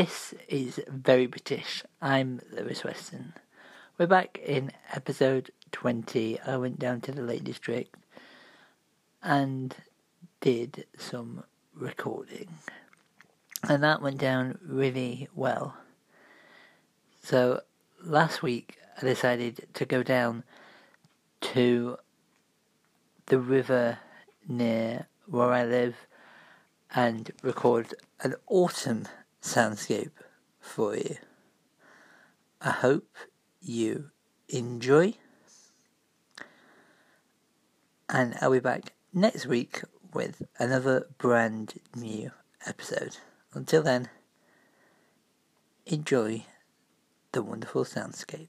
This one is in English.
This is Very British. I'm Lewis Weston. We're back in episode 20. I went down to the Lake District and did some recording. And that went down really well. So last week I decided to go down to the river near where I live and record an autumn soundscape for you. I hope you enjoy, and I'll be back next week with another brand new episode. Until then, enjoy the wonderful soundscape.